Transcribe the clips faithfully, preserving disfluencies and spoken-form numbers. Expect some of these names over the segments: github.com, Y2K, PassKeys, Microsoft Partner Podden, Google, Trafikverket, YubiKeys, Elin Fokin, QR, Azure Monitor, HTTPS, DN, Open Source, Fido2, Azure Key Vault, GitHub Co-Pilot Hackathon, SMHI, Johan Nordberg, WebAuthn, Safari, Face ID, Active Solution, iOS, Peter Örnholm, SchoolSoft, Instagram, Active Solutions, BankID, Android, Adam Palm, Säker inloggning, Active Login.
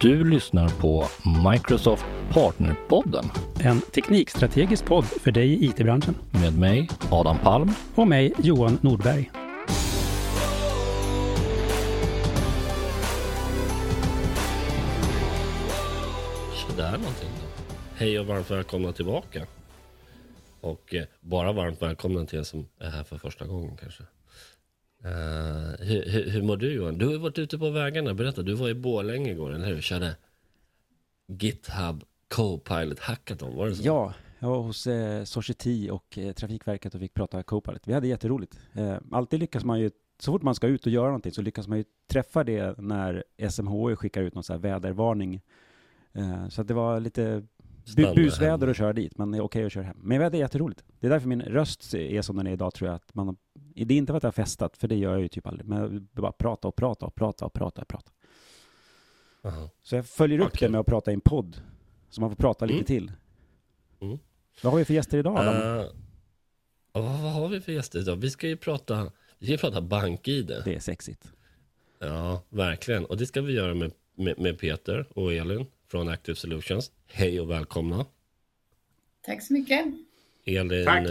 Du lyssnar på Microsoft Partner Podden. En teknikstrategisk podd för dig i I T-branschen. Med mig, Adam Palm. Och mig, Johan Nordberg. Så där någonting då. Hej och varmt välkomna tillbaka. Och eh, bara varmt välkomna till er som är här för första gången kanske. Uh, hur, hur, hur mår du, Johan? Du har varit ute på vägarna, berätta. Du var i Borlänge igår, eller hur? Körde GitHub Co-Pilot Hackathon, var det så? Ja, jag var hos eh, Society och eh, Trafikverket och fick prata Co-Pilot. Vi hade jätteroligt. Eh, alltid lyckas man ju, så fort man ska ut och göra någonting så lyckas man ju träffa det när S M H I skickar ut någon så här vädervarning. Eh, så att det var lite bu- busväder och köra dit, men det är okej att köra hem. Men jag vet, det är jätteroligt. Det är därför min röst är som den är idag, tror jag, att man har. Det är inte för att jag har festat, för det gör jag ju typ aldrig. Men jag bara prata och prata och prata och prata och prata. Aha. Så jag följer upp okay. det med att prata i en podd. Så man får prata mm. lite till. Mm. Vad har vi för gäster idag? Uh, vad har vi för gäster idag? Vi ska ju prata, vi ska prata BankID. Det är sexigt. Ja, verkligen. Och det ska vi göra med, med, med Peter och Elin från Active Solutions. Hej och välkomna. Tack så mycket. Elin, Tack.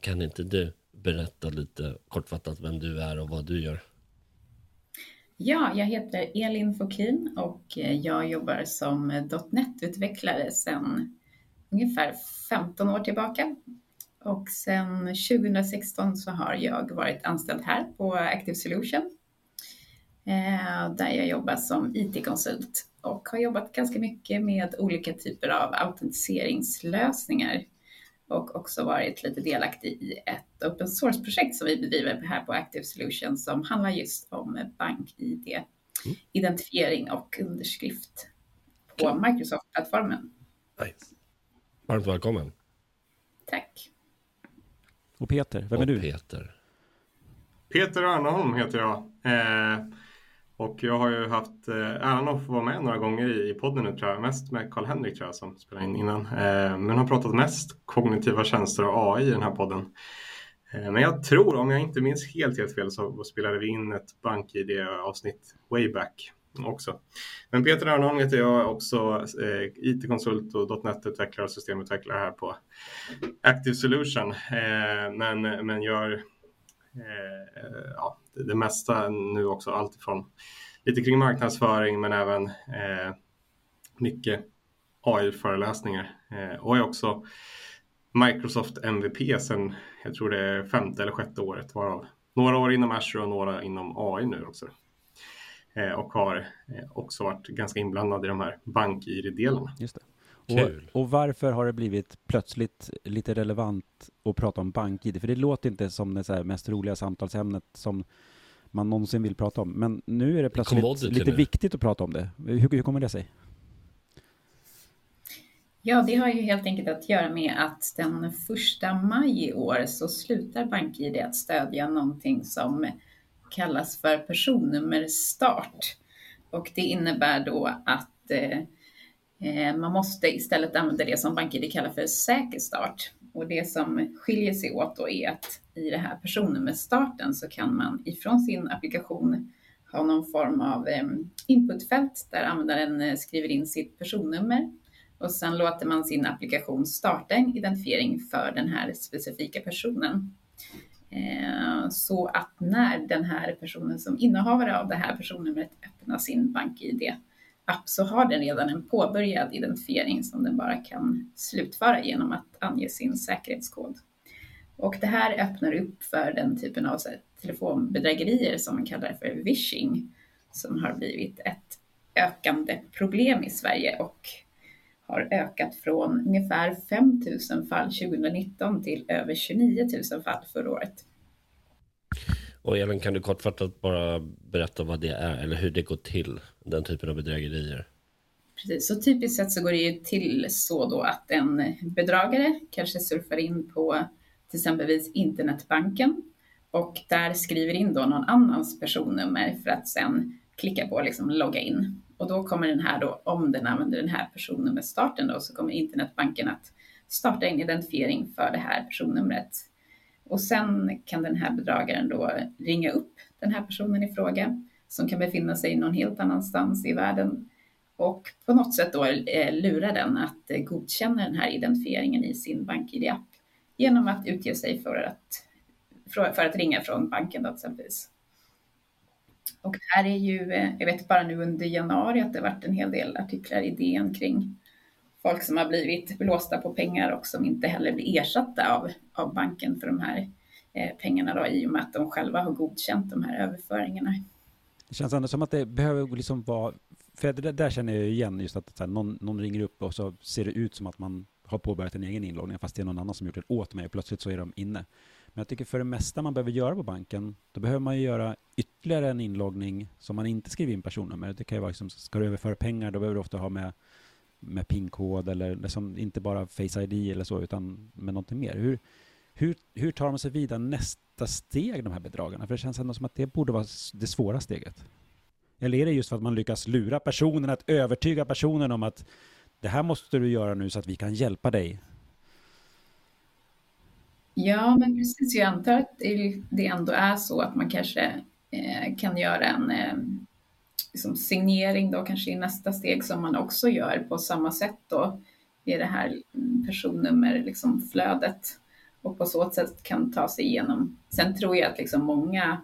Kan inte du berätta lite kortfattat vem du är och vad du gör? Ja, jag heter Elin Fokin och jag jobbar som .NET-utvecklare sedan ungefär femton år tillbaka. Och sedan tjugo sexton så har jag varit anställd här på Active Solution, där jag jobbar som I T-konsult och har jobbat ganska mycket med olika typer av autentiseringslösningar. Och också varit lite delaktig i ett open source-projekt som vi bedriver här på Active Solutions som handlar just om BankID, mm. identifiering och underskrift på okay. Microsoft-plattformen. Nice. Varmt välkommen. Tack. Och Peter, vem är du? Peter, Peter Örnholm heter jag. Eh, och jag har ju haft eh, äran att få vara med några gånger i, i podden nu, tror jag. Mest med Karl-Henrik, tror jag, som spelade in innan. Eh, men har pratat mest kognitiva tjänster och A I i den här podden. Eh, men jag tror, om jag inte minns helt, helt fel, så spelade vi in ett BankID-avsnitt way back också. Men Peter Örnholm heter jag, också eh, I T-konsult och .NET-utvecklare och systemutvecklare här på Active Solution. Eh, men, men gör... Eh, ja, det, det mesta nu också, allt ifrån lite kring marknadsföring men även eh, mycket A I-föreläsningar eh, och är också Microsoft M V P sen, jag tror det är femte eller sjätte året, varav några år inom Azure och några inom A I nu också, eh, och har eh, också varit ganska inblandad i de här BankID-delarna. Just det. Och, och varför har det blivit plötsligt lite relevant att prata om BankID? För det låter inte som det så här mest roliga samtalsämnet som man någonsin vill prata om. Men nu är det plötsligt lite nu. viktigt att prata om det. Hur, hur kommer det sig? Ja, det har ju helt enkelt att göra med att den första maj i år så slutar BankID att stödja någonting som kallas för personnummerstart. Och det innebär då att... Eh, Man måste istället använda det som BankID kallar för säker start. Och det som skiljer sig åt då är att i det här personnummerstarten så kan man ifrån sin applikation ha någon form av inputfält där användaren skriver in sitt personnummer. Och sen låter man sin applikation starta en identifiering för den här specifika personen. Så att när den här personen som innehavare av det här personnumret öppnar sin BankID app så har den redan en påbörjad identifiering som den bara kan slutföra genom att ange sin säkerhetskod. Och det här öppnar upp för den typen av så här, telefonbedrägerier som man kallar för phishing, som har blivit ett ökande problem i Sverige och har ökat från ungefär fem tusen fall tjugonitton till över tjugonio tusen fall förra året. Och Elin, kan du kortfattat bara berätta vad det är eller hur det går till, den typen av bedrägerier? Precis, så typiskt sett så går det ju till så då att en bedragare kanske surfar in på till exempelvis internetbanken och där skriver in då någon annans personnummer för att sen klicka på liksom logga in. Och då kommer den här då, om den använder den här personnummerstarten då, så kommer internetbanken att starta en identifiering för det här personnumret. Och sen kan den här bedragaren då ringa upp den här personen i fråga som kan befinna sig någon helt annanstans i världen och på något sätt då lura den att godkänna den här identifieringen i sin BankID-app genom att utge sig för att, för att ringa från banken då, exempelvis. Och det här är ju, jag vet bara nu under januari att det varit en hel del artiklar i D N kring folk som har blivit blåsta på pengar och som inte heller blir ersatta av, av banken för de här eh, pengarna då, i och med att de själva har godkänt de här överföringarna. Det känns ändå som att det behöver liksom vara, för det där känner jag igen just att så här, någon, någon ringer upp och så ser det ut som att man har påbörjat en egen inloggning fast det är någon annan som gjort det åt mig och plötsligt så är de inne. Men jag tycker för det mesta man behöver göra på banken, då behöver man ju göra ytterligare en inloggning som man inte skriver in personnummer. Det kan ju vara liksom, ska du överföra pengar, då behöver du ofta ha med, med PIN-kod eller liksom inte bara Face I D eller så, utan med någonting mer. Hur, hur, hur tar man sig vidare nästa steg, de här bedragarna? För det känns ändå som att det borde vara det svåra steget. Eller är det just för att man lyckas lura personen, att övertyga personen om att det här måste du göra nu så att vi kan hjälpa dig? Ja, men precis. Jag antar att det ändå är så att man kanske eh, kan göra en eh, liksom signering då, kanske i nästa steg, som man också gör på samma sätt då i det här personnummer liksom flödet, och på så sätt kan ta sig igenom. Sen tror jag att liksom många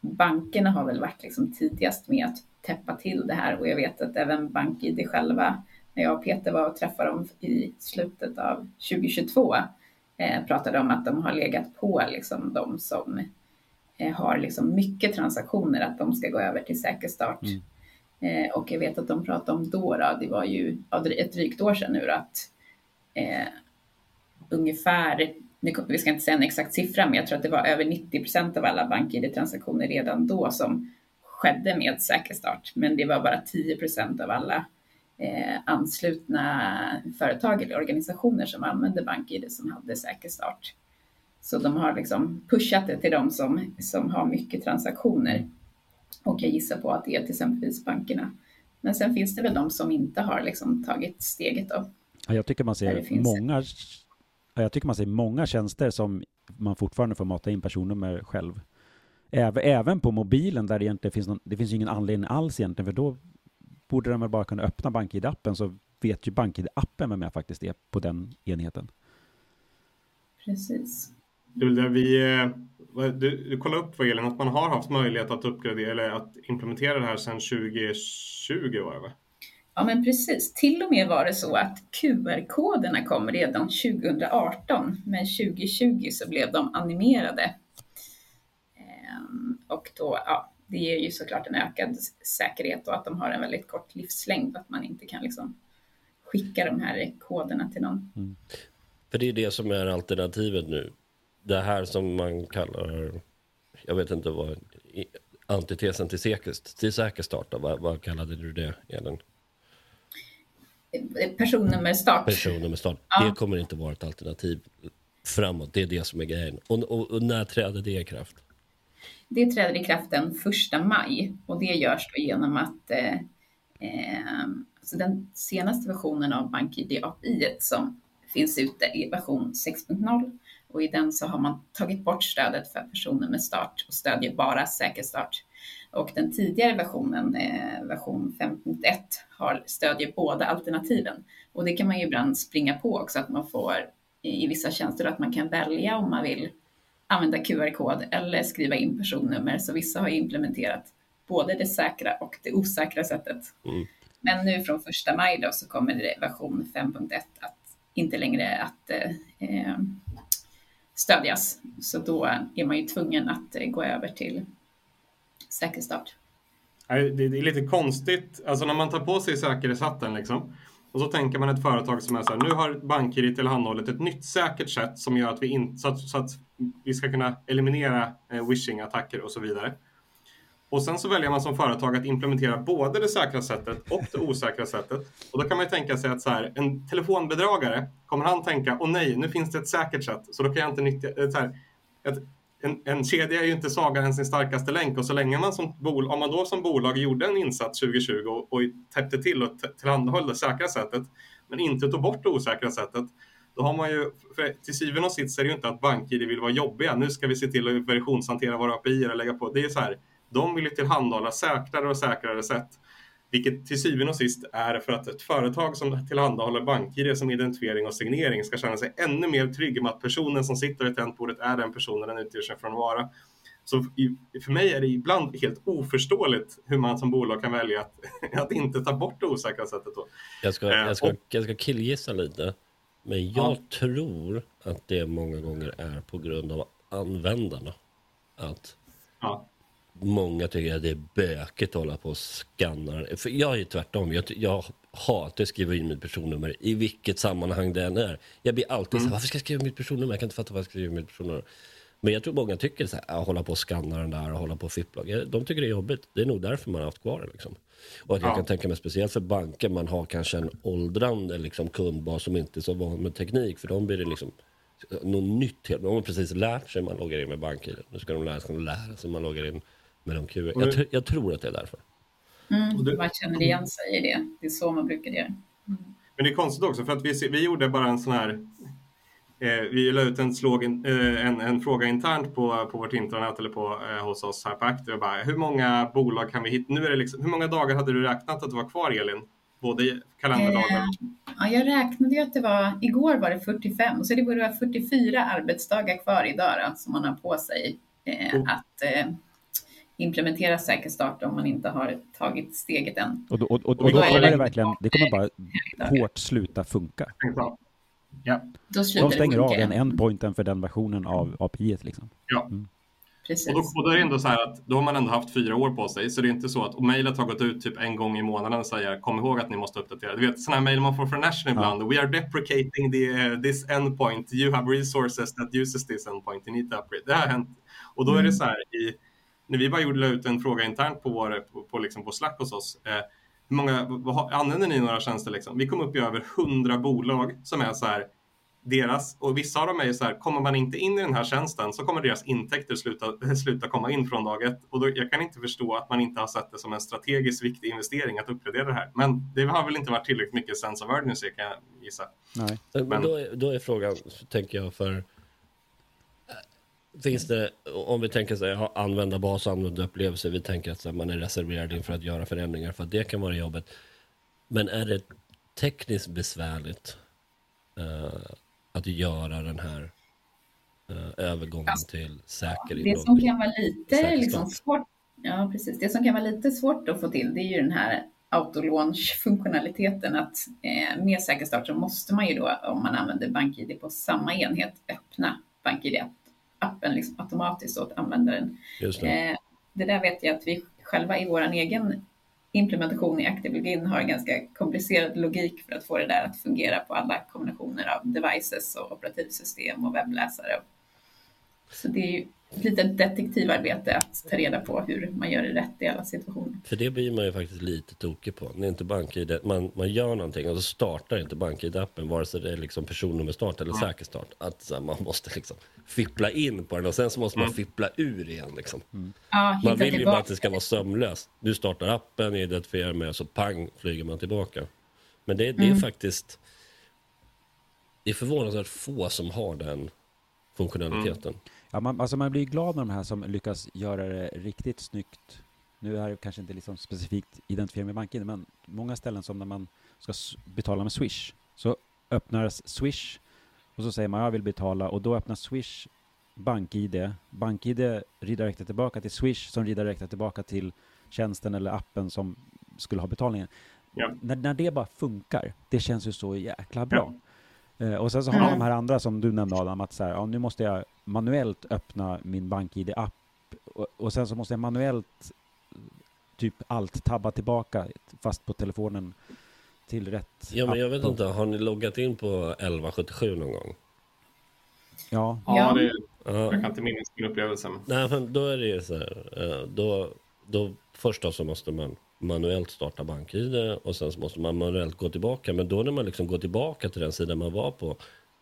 bankerna har väl varit liksom tidigast med att täppa till det här, och jag vet att även BankID själva, när jag och Peter var och träffade dem i slutet av tjugohundratjugotvå, pratade om att de har legat på liksom de som har liksom mycket transaktioner, att de ska gå över till säker start. Mm. Och jag vet att de pratade om då, då det var ju ett drygt år sedan nu, att eh, ungefär, nu, vi ska inte säga en exakt siffra, men jag tror att det var över nittio procent av alla BankID-transaktioner redan då som skedde med säker start. Men det var bara tio procent av alla Eh, anslutna företag eller organisationer som använder BankID som hade säker start. Så de har liksom pushat det till de som, som har mycket transaktioner, och jag gissar på att det är till exempelvis bankerna. Men sen finns det väl de som inte har liksom tagit steget då. Ja, jag tycker man ser många, jag tycker man ser många tjänster som man fortfarande får mata in personnummer själv. Även, även på mobilen, där det egentligen finns någon, det finns ingen anledning alls egentligen, för då borde de bara kunna öppna BankID-appen, så vet ju BankID-appen vem jag faktiskt är på den enheten. Precis. Du, där vi, du, du kollar upp vad gäller att man har haft möjlighet att uppgradera eller att implementera det här sedan tjugohundratjugo, var det va? Ja, men precis. Till och med var det så att Q R-koderna kom redan tjugohundraarton, men tjugotjugo så blev de animerade. Ehm, och då, ja. Det ger ju såklart en ökad säkerhet, och att de har en väldigt kort livslängd, att man inte kan liksom skicka de här koderna till någon. Mm. För det är det som är alternativet nu. Det här som man kallar, jag vet inte vad, antitesen till säkerst, till säkerstart, vad, vad kallade du det, Elin? Personnummerstart. Personnummerstart. Ja. Det kommer inte vara ett alternativ framåt, det är det som är grejen. Och, och, och när träder det i kraft? Det träder i kraft den första maj, och det görs då genom att eh, eh, alltså den senaste versionen av BankID-A P I som finns ute i version sex punkt noll, och i den så har man tagit bort stödet för personer med start och stödjer bara säker start. Och den tidigare versionen, eh, version fem punkt ett, har, stödjer båda alternativen, och det kan man ju ibland springa på också, att man får i, i vissa tjänster att man kan välja om man vill använda Q R-kod eller skriva in personnummer. Så vissa har implementerat både det säkra och det osäkra sättet. Mm. Men nu från första maj då, så kommer det version fem punkt ett att inte längre att eh, stödjas. Så då är man ju tvungen att gå över till säker start. Det är lite konstigt. Alltså när man tar på sig säkerhetshatten liksom. Och så tänker man ett företag som är så här, nu har BankID tillhandahållit ett nytt säkert sätt som gör att vi, in, så att, så att vi ska kunna eliminera eh, phishing-attacker och så vidare. Och sen så väljer man som företag att implementera både det säkra sättet och det osäkra sättet. Och då kan man ju tänka sig att så här, en telefonbedragare kommer han tänka, åh nej, nu finns det ett säkert sätt, så då kan jag inte nyttja... Så här, ett, en, en kedja är ju inte svagare än sin starkaste länk, och så länge man som bolag, om man då som bolag gjorde en insats tjugohundratjugo och, och täppte till och t- tillhandahöll det säkra sättet men inte tog bort det osäkra sättet, då har man ju, till syvende och sist är det ju inte att BankID vill vara jobbiga, nu ska vi se till att versionshantera våra A P I och lägga på, det är så här, de vill ju tillhandahålla säkrare och säkrare sätt, vilket till syvende och sist är för att ett företag som tillhandahåller BankID som identifiering och signering ska känna sig ännu mer trygg med att personen som sitter vid tangentbordet är den personen den utger sig från att vara. Så för mig är det ibland helt oförståeligt hur man som bolag kan välja att, att inte ta bort det osäkra sättet då. Jag ska, jag ska, jag ska killgissa lite, men jag ja. tror att det många gånger är på grund av användarna. Att ja. många tycker att det är bökigt att hålla på och skanna. För jag är ju tvärtom, jag, jag hatar att skriva in mitt personnummer i vilket sammanhang det än är. Jag blir alltid mm. så här, varför ska jag skriva mitt personnummer? Jag kan inte fatta varför jag skriver mitt personnummer. Men jag tror många tycker så här, att hålla på och skanna den där och hålla på och fippla. De tycker det är jobbigt. Det är nog därför man har haft kvar det. Liksom. Och att jag ja. kan tänka mig speciellt för banker. Man har kanske en åldrande liksom, kundbas som inte är så van med teknik. För de blir det liksom något nytt. De har precis lärt sig man loggar in med BankID. Nu ska de lära sig, lära sig man loggar in med de Q R. Jag, tr- jag tror att det är därför. Mm, du... Man känner igen sig i det. Det är så man brukar göra. Mm. Men det är konstigt också för att vi, vi gjorde bara en sån här... Eh, vi la ut en, slogan, eh, en, en fråga internt på, på vårt internet eller på, eh, hos oss här på Active och bara, hur många bolag kan vi hitta? Nu är det liksom, hur många dagar hade du räknat att det var kvar, Elin? Både kalenderdagar? Eh, ja, jag räknade ju att det var, igår var det fyrtiofem, så det borde vara fyrtiofyra arbetsdagar kvar idag då, som man har på sig eh, oh. att eh, implementera säker start om man inte har tagit steget än. Och, och, och, och, och då kommer det verkligen, det kommer bara hårt sluta funka. Ja. Ja. Då de stänger av den endpointen för den versionen av A P I liksom. Ja. Mm. Precis. Och då, då är det ändå så här att då har man ändå haft fyra år på sig, så det är inte så att mejlet har gått ut typ en gång i månaden och säger kom ihåg att ni måste uppdatera. Du vet sådana här mejl man får från National ibland. Ja. We are deprecating the, uh, this endpoint. You have resources that uses this endpoint. You need to upgrade. Det här har hänt. Och då är det så här i, när vi bara gjorde ut en fråga internt på, vår, på, på, liksom på Slack hos oss. Eh, Hur många, vad, använder ni några tjänster liksom? Vi kom upp i över hundra bolag som är så här deras, och vissa av dem är så här, kommer man inte in i den här tjänsten så kommer deras intäkter sluta, sluta komma in från daget, och då, jag kan inte förstå att man inte har sett det som en strategiskt viktig investering att uppgradera det här, men det har väl inte varit tillräckligt mycket sense of urgency kan jag gissa. Nej. Men, men då, är, då är frågan, tänker jag, för finns det, om vi tänker sig ha användarbas och användarupplevelse, vi tänker att man är reserverad inför att göra förändringar för att det kan vara jobbet. Men är det tekniskt besvärligt uh, att göra den här uh, övergången alltså, till säker inloggning? Det som kan vara lite liksom svårt, ja, precis. Det som kan vara lite svårt att få till, det är ju den här autolaunch-funktionaliteten, att eh, med säker start så måste man ju då, om man använder BankID på samma enhet, öppna BankID appen liksom automatiskt åt användaren. Just det. Eh, det där vet jag att vi själva i vår egen implementation i Active Login har en ganska komplicerad logik för att få det där att fungera på alla kombinationer av devices och operativsystem och webbläsare. Så det är ju lite detektivarbete att ta reda på hur man gör det rätt i alla situationer. För det blir man ju faktiskt lite tokig på. Det är inte BankID, man, man gör någonting och så startar inte BankID-appen, vare sig det är liksom personnummerstart eller säker start. Att så här, man måste liksom fippla in på den och sen så måste man fippla ur igen. Liksom. Mm. Ja, man vill ju bara att det ska vara sömlöst. Du startar appen, identifierar med, så pang, flyger man tillbaka. Men det, det är mm. faktiskt, det är förvånansvärt få som har den funktionaliteten. Mm. Ja, man, alltså man blir glad med de här som lyckas göra det riktigt snyggt. Nu är det kanske inte liksom specifikt identifierat med BankID, men många ställen som när man ska betala med Swish, så öppnas Swish och så säger man jag vill betala, och då öppnas Swish BankID. BankID redirektar tillbaka till Swish som redirektar tillbaka till tjänsten eller appen som skulle ha betalningen. Ja. När, när det bara funkar, det känns ju så jäkla bra. Ja. Och sen så har man de här andra som du nämnde, Adam, att så här, ja, nu måste jag manuellt öppna min BankID-app och, och sen så måste jag manuellt typ allt tabba tillbaka fast på telefonen till rätt. Ja, men jag vet inte, har ni loggat in på elva sjuttiosju någon gång? Ja. Ja, det är, jag kan inte minnas min upplevelse. Nej, men då är det ju så här, då, då först så måste man manuellt starta BankID och sen så måste man manuellt gå tillbaka, men då när man liksom går tillbaka till den sidan man var på,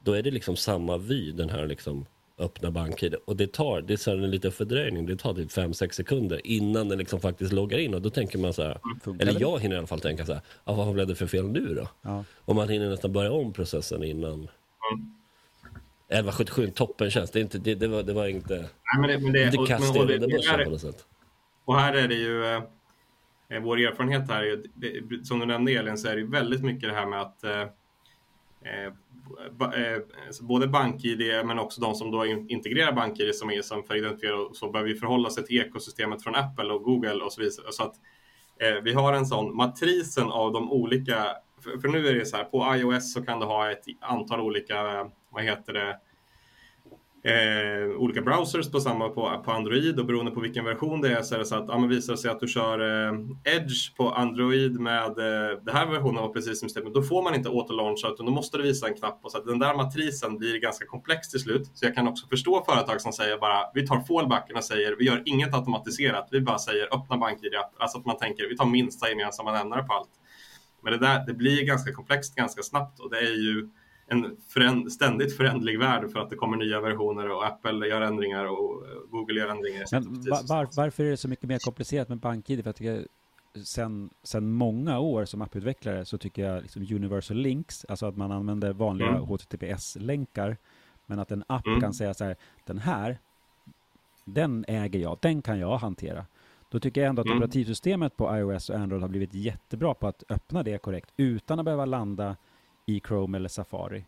då är det liksom samma vy, den här liksom öppna BankID, och det tar, det är så här en liten fördröjning, det tar typ fem sex sekunder innan den liksom faktiskt loggar in, och då tänker man så här, eller jag hinner i alla fall tänka så här, ah, vad blev det för fel nu då? Ja. Och man hinner nästan börja om processen innan. Elva sjuttiosju, toppen känns det inte, det, det, var, det var inte. Nej, men det, men det, det kastar under börsen på något sätt. Och här är det ju vår erfarenhet här är, det, som du nämnde Elin, så är det väldigt mycket det här med att eh, ba, eh, både BankID men också de som då integrerar BankID som är som för identifiera, så behöver vi förhålla sig till ekosystemet från Apple och Google och så vidare. Så att eh, vi har en sån matrisen av de olika, för, för nu är det så här, på iOS så kan du ha ett antal olika, vad heter det, Eh, olika browsers på samma på, på Android, och beroende på vilken version det är så är det så att, ja, men visar sig att du kör eh, Edge på Android med eh, det här versionen var precis som systemet, då får man inte återlauncha utan då måste du visa en knapp, och så att den där matrisen blir ganska komplex till slut. Så jag kan också förstå företag som säger bara, vi tar fallbacken och säger, vi gör inget automatiserat, vi bara säger öppna BankID-app, alltså att man tänker, vi tar minsta gemensamma nämnare på allt. Men det där, det blir ganska komplext ganska snabbt, och det är ju en föränd, ständigt förändlig värld för att det kommer nya versioner och Apple gör ändringar och Google gör ändringar. Men var, varför är det så mycket mer komplicerat med BankID? För jag tycker sen, sen många år som apputvecklare så tycker jag liksom universal links, alltså att man använder vanliga mm. H T T P S-länkar, men att en app mm. kan säga så här, den här, den äger jag, den kan jag hantera. Då tycker jag ändå att mm. operativsystemet på iOS och Android har blivit jättebra på att öppna det korrekt utan att behöva landa i Chrome eller Safari.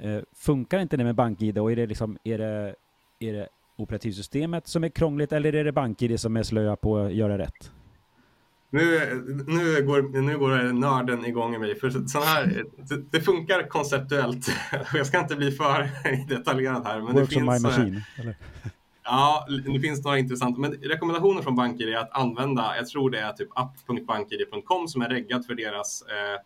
Eh, funkar inte det med BankID, och är det, liksom, är, det, är det operativsystemet som är krångligt, eller är det BankID som är slöja på att göra rätt? Nu, nu, går, nu går nörden igång i mig. För sån här, det, det funkar konceptuellt. Jag ska inte bli för detaljerad här. Men det finns, machine, eller? Ja, det finns några intressanta. Men rekommendationer från BankID är att använda, jag tror det är typ app punkt bank i d punkt com som är reggat för deras... Eh,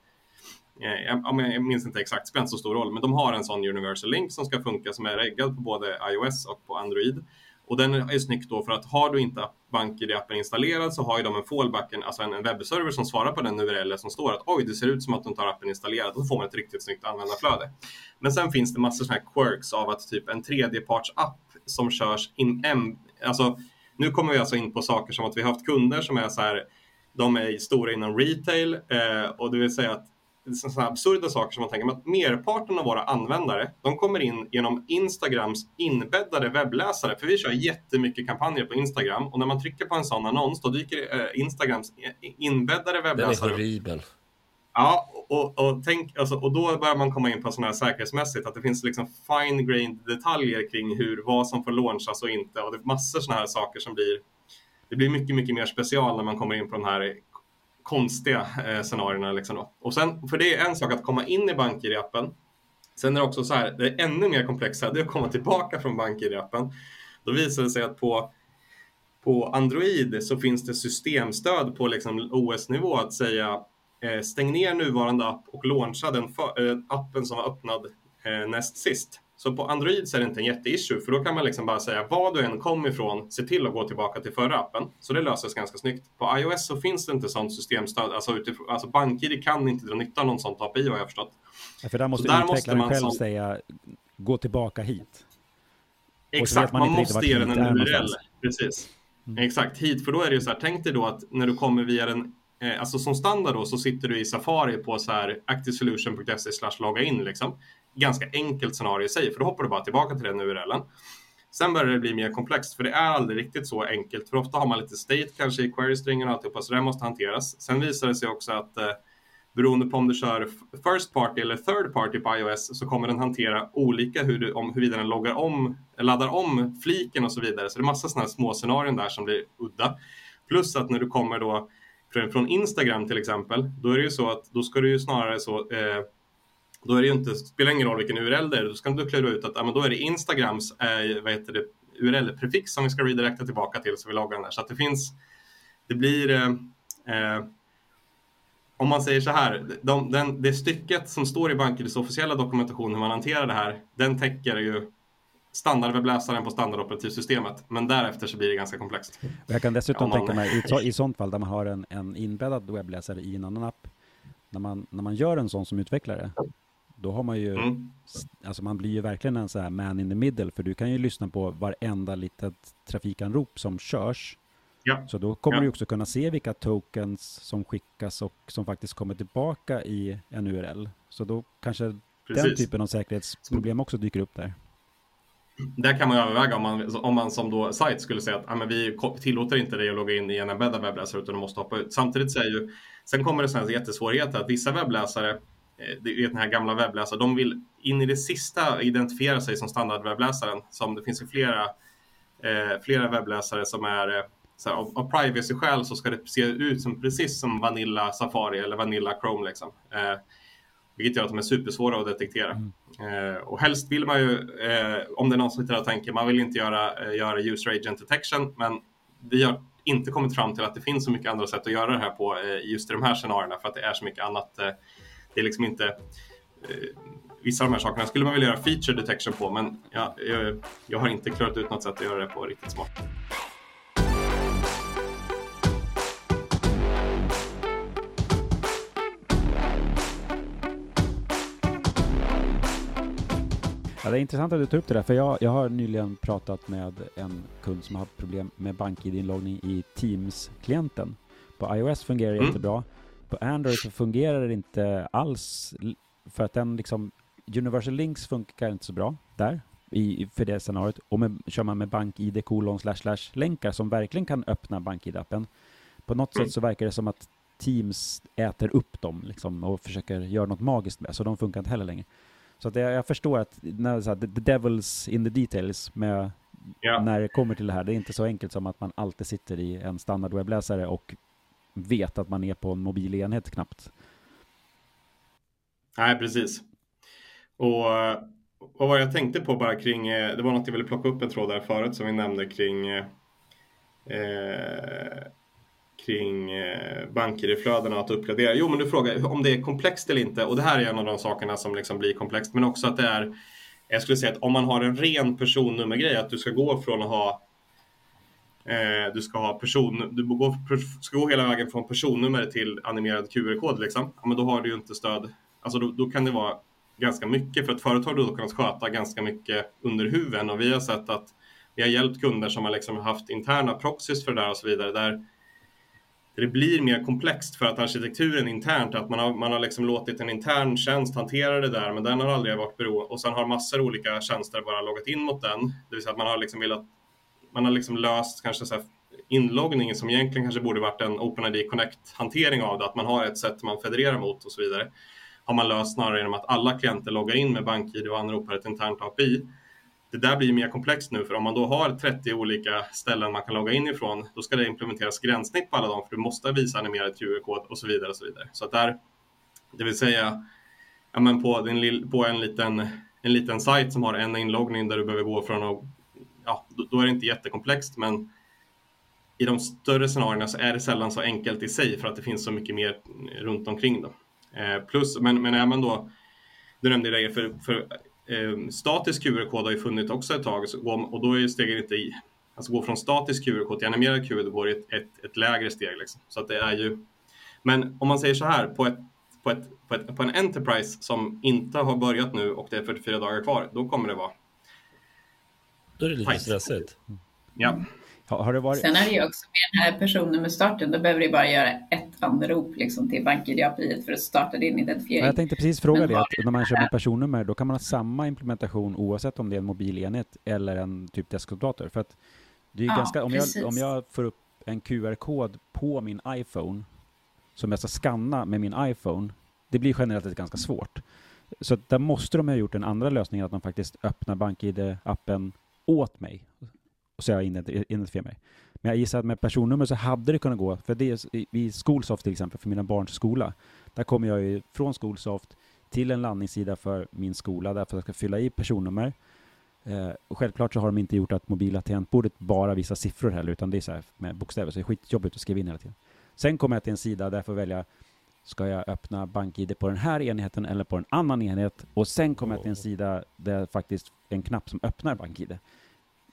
jag minns inte exakt, spelar så stor roll, men de har en sån universal link som ska funka, som är reggad på både iOS och på Android, och den är snyggt då för att har du inte BankID-appen installerad så har ju de en fallbacken, alltså en webbserver som svarar på den U R L som står att oj, det ser ut som att de tar appen installerad, och då får man ett riktigt snyggt användarflöde. Men sen finns det massor sådana här quirks av att typ en tredjepartsapp som körs in M, alltså nu kommer vi alltså in på saker som att vi har haft kunder som är så här, de är stora inom retail eh, och det vill säga att sådana absurda saker som man tänker, men att merparten av våra användare, de kommer in genom Instagrams inbäddade webbläsare, för vi kör jättemycket kampanjer på Instagram, och när man trycker på en sån annons då dyker Instagrams inbäddade webbläsare. Den är horribel. Ja, och, och, tänk, alltså, och då börjar man komma in på sådana här säkerhetsmässigt, att det finns liksom fine-grained detaljer kring hur, vad som får launchas och inte, och det är massor sådana här saker som blir, det blir mycket, mycket mer special när man kommer in på de här konstiga eh, scenarierna liksom då. Och sen, för det är en sak att komma in i BankID-appen. Sen är det också så här, det är ännu mer komplext här, det är att komma tillbaka från BankID-appen. Då visar det sig att på, på Android så finns det systemstöd på liksom O S-nivå att säga eh, stäng ner nuvarande app och launcha den för, eh, appen som var öppnad eh, näst sist. Så på Android så är det inte en jätteissue, för då kan man liksom bara säga vad du än kom ifrån, se till att gå tillbaka till förra appen. Så det löses ganska snyggt. På iOS så finns det inte sånt systemstöd, alltså, utifrån, alltså BankID kan inte dra nytta av någon sånt A P I, har jag förstått. Ja, för där måste utvecklaren själv som... säga gå tillbaka hit. Exakt, man, man måste ge den en U R L. Precis, mm. exakt hit, för då är det ju så här, tänk dig då att när du kommer via den, eh, alltså som standard då så sitter du i Safari på så här active solution punkt se slash logga in liksom. Ganska enkelt scenario i sig, för då hoppar du bara tillbaka till den U R L-en. Sen börjar det bli mer komplext, för det är aldrig riktigt så enkelt, för ofta har man lite state kanske i query-stringen och alltihopa, så det måste hanteras. Sen visar det sig också att eh, beroende på om du kör first party eller third party på iOS så kommer den hantera olika hur du, om, huruvida den loggar om, laddar om fliken och så vidare. Så det är massa sådana här små scenarion där som blir udda. Plus att när du kommer då från Instagram till exempel, då är det ju så att då ska du ju snarare så... Eh, Då är det ju inte, spelar ingen roll vilken U R L det är. Då ska du klura ut att ja, men då är det Instagrams eh, vad heter det, U R L-prefix som vi ska redirecta tillbaka till, så vi loggar den där. Så att det finns, det blir, eh, om man säger så här, de, den, det stycket som står i BankIDs officiella dokumentation hur man hanterar det här, den täcker ju standardwebbläsaren på standardoperativsystemet. Men därefter så blir det ganska komplext. Och jag kan dessutom ja, man, tänka mig, i, i sånt fall där man har en, en inbäddad webbläsare i en annan app, när man, när man gör en sån som utvecklare, då har man ju, mm. alltså man blir ju verkligen en så här man in the middle, för du kan ju lyssna på varenda litet trafikanrop som körs. Ja. Så då kommer ja. du också kunna se vilka tokens som skickas och som faktiskt kommer tillbaka i en U R L. Så då kanske Precis. Den typen av säkerhetsproblem också dyker upp där. där kan man överväga om man, om man som då sajt skulle säga att ah, men vi tillåter inte dig att logga in i en embeddad webbläsare utan du måste hoppa ut. Samtidigt säger ju, sen kommer det sådana jättesvårigheter att vissa webbläsare, den här gamla webbläsaren, de vill in i det sista identifiera sig som standardwebbläsaren. Som det finns ju flera, eh, flera webbläsare som är så här, av, av privacy-skäl så ska det se ut som precis som Vanilla Safari eller Vanilla Chrome liksom. Eh, vilket gör att de är supersvåra att detektera. Mm. Eh, och helst vill man ju, eh, om det är någon som sitter där och tänker, man vill inte göra, eh, göra user agent detection, men vi har inte kommit fram till att det finns så mycket andra sätt att göra det här på eh, just i de här scenarierna, för att det är så mycket annat. Eh, det är liksom inte, eh, vissa av de här sakerna skulle man vilja göra feature detection på, men ja, jag, jag har inte klarat ut något sätt att göra det på riktigt smart. Ja, det är intressant att du tar upp det där, för jag, jag har nyligen pratat med en kund som har haft problem med BankID-inloggning i Teams-klienten. På iOS fungerar det mm. jättebra. På Android så fungerar det inte alls, för att den liksom, Universal Links funkar inte så bra där, i, för det scenariot. Och med, kör man med BankID kolon slash slash länkar som verkligen kan öppna BankID-appen. På något mm. sätt så verkar det som att Teams äter upp dem liksom, och försöker göra något magiskt med, så de funkar inte heller längre. Så att jag, jag förstår att när, så här, the devil's in the details med, yeah. när det kommer till det här. Det är inte så enkelt som att man alltid sitter i en standardwebbläsare och vet att man är på en mobil enhet knappt. Nej, precis. Och, och vad jag tänkte på bara kring, det var något jag ville plocka upp en tråd där förut som vi nämnde kring eh, kring banker i flödena att uppgradera. Jo, men du frågar om det är komplext eller inte, och det här är en av de sakerna som liksom blir komplext, men också att det är, jag skulle säga att om man har en ren personnummergrej, att du ska gå från att ha eh, du ska ha person, du går, ska gå hela vägen från personnummer till animerad Q R-kod liksom, ja, men då har du ju inte stöd, alltså då, då kan det vara ganska mycket, för att företag har då kunnat sköta ganska mycket under huven, och vi har sett att vi har hjälpt kunder som har liksom haft interna proxys för det där och så vidare, där det blir mer komplext för att arkitekturen internt, att man har, man har liksom låtit en intern tjänst hantera det där, men den har aldrig varit beroende, och sen har massor olika tjänster bara loggat in mot den, det vill säga att man har liksom velat, man har liksom löst kanske så här inloggningen som egentligen kanske borde varit en OpenID Connect-hantering av det, att man har ett sätt man federerar mot och så vidare, har man löst snarare genom att alla klienter loggar in med BankID och anropar ett internt A P I. Det där blir mer komplext nu, för om man då har trettio olika ställen man kan logga in ifrån, då ska det implementeras gränssnitt på alla dem, för du måste visa animerad Q R-kod och så vidare och så vidare. Så att där, det vill säga, ja, men på, din, på en liten, en liten sajt som har en inloggning där du behöver gå från och, ja, då, då är det inte jättekomplext, men i de större scenarierna så är det sällan så enkelt i sig, för att det finns så mycket mer runt omkring då. Eh, plus, men, men även då, du nämnde det för, för Eh, statisk Q R-kod har ju funnits också ett tag, så går, och då är ju steget inte i, alltså gå från statisk Q R-kod till animerad Q R-kod går ett, ett, ett lägre steg liksom. Så att det är ju, men om man säger så här, på, ett, på, ett, på, ett, på en enterprise som inte har börjat nu och det är fyrtiofyra dagar kvar, då kommer det vara, då är det lite Pajs. stressigt. Mm. Ja. Har, har det varit... Sen är det ju också med den här personnummerstarten, då behöver du bara göra ett anrop liksom till BankID-A P I för att starta din identifiering. Ja, jag tänkte precis fråga men det, att när man kör med personnummer, då kan man ha samma implementation oavsett om det är en mobil enhet eller en typ desktopdator. För att det är ja, ganska, om, jag, om jag får upp en Q R-kod på min iPhone som jag ska scanna med min iPhone, det blir generellt ganska svårt. Så där måste de ha gjort en andra lösning, att de faktiskt öppnar BankID-appen åt mig. Och så jag identifierar mig. Men jag gissar att med personnummer så hade det kunnat gå. För det är i SchoolSoft till exempel, för mina barns skola. Där kommer jag ju från SchoolSoft till en landningssida för min skola. Därför att jag ska fylla i personnummer. Eh, och självklart så har de inte gjort att mobila tangentbordet bara visar siffror heller. Utan det är så här med bokstäver. Så det är skitjobbigt att skriva in hela tiden. Sen kommer jag till en sida där jag får välja. Ska jag öppna BankID på den här enheten eller på en annan enhet? Och sen kommer jag till en sida där faktiskt en knapp som öppnar BankID.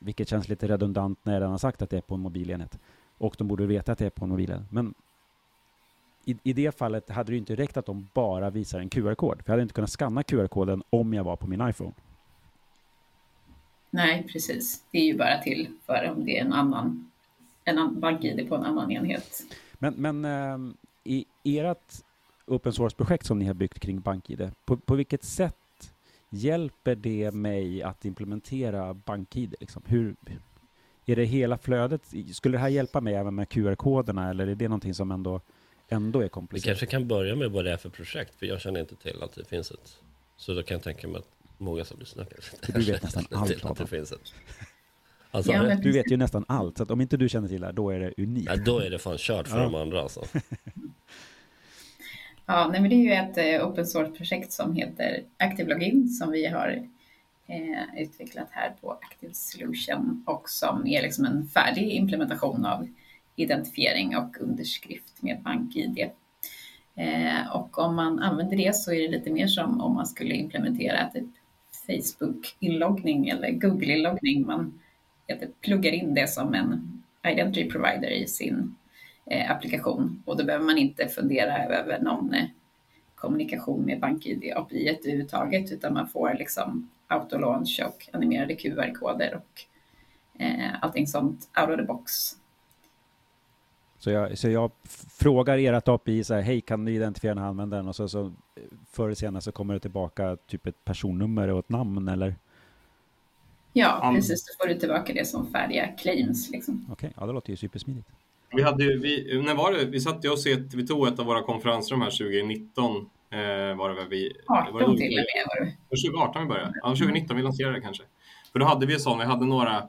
Vilket känns lite redundant när jag redan har sagt att det är på en mobilenhet. Och de borde veta att det är på en mobilenhet. Men i, i det fallet hade det ju inte räckt att de bara visar en Q R-kod. För jag hade inte kunnat scanna Q R-koden om jag var på min iPhone. Nej, precis. Det är ju bara till för om det är en annan en BankID på en annan enhet. Men, men äh, i ert open source-projekt som ni har byggt kring BankID, på, på vilket sätt hjälper det mig att implementera BankID? Liksom? Hur, är det hela flödet? Skulle det här hjälpa mig även med Q R-koderna, eller är det någonting som ändå, ändå är komplicerat? Vi kanske kan börja med vad det är för projekt, för jag känner inte till att det finns ett. Så då kan jag tänka mig att många som lyssnar kanske. Du vet nästan allt att det finns ett. Alltså, ja, men... Du vet ju nästan allt, så att om inte du känner till det här, då är det unikt. Ja, då är det fan kört för ja. de andra alltså. Ja, nej, men det är ju ett eh, open source-projekt som heter Active Login som vi har eh, utvecklat här på Active Solution och som är liksom en färdig implementation av identifiering och underskrift med BankID. Eh, och om man använder det så är det lite mer som om man skulle implementera typ Facebook-inloggning eller Google-inloggning. Man det pluggar in det som en identity provider i sin eh, applikation, och då behöver man inte fundera över någon eh, kommunikation med BankID A P I överhuvudtaget, utan man får liksom autolaunch och animerade Q R-koder och eh, allting sånt out of the box. Så jag, så jag frågar er att A P I så här, hej, kan ni identifiera den här användaren, och så, så förr eller senare så kommer det tillbaka typ ett personnummer och ett namn, eller? Ja, precis. Då får du tillbaka det som färdiga claims. Liksom. Okej, okay. Ja, det låter ju supersmidigt. Vi hade ju, vi, när var det? Vi satt ju och sett, vi tog ett av våra konferenser de här tjugonitton. Eh, var det väl vi? arton var det, till och med var det. tjugoarton vi började. Ja, tjugonitton vi lanserade det kanske. För då hade vi ju sån, vi hade några,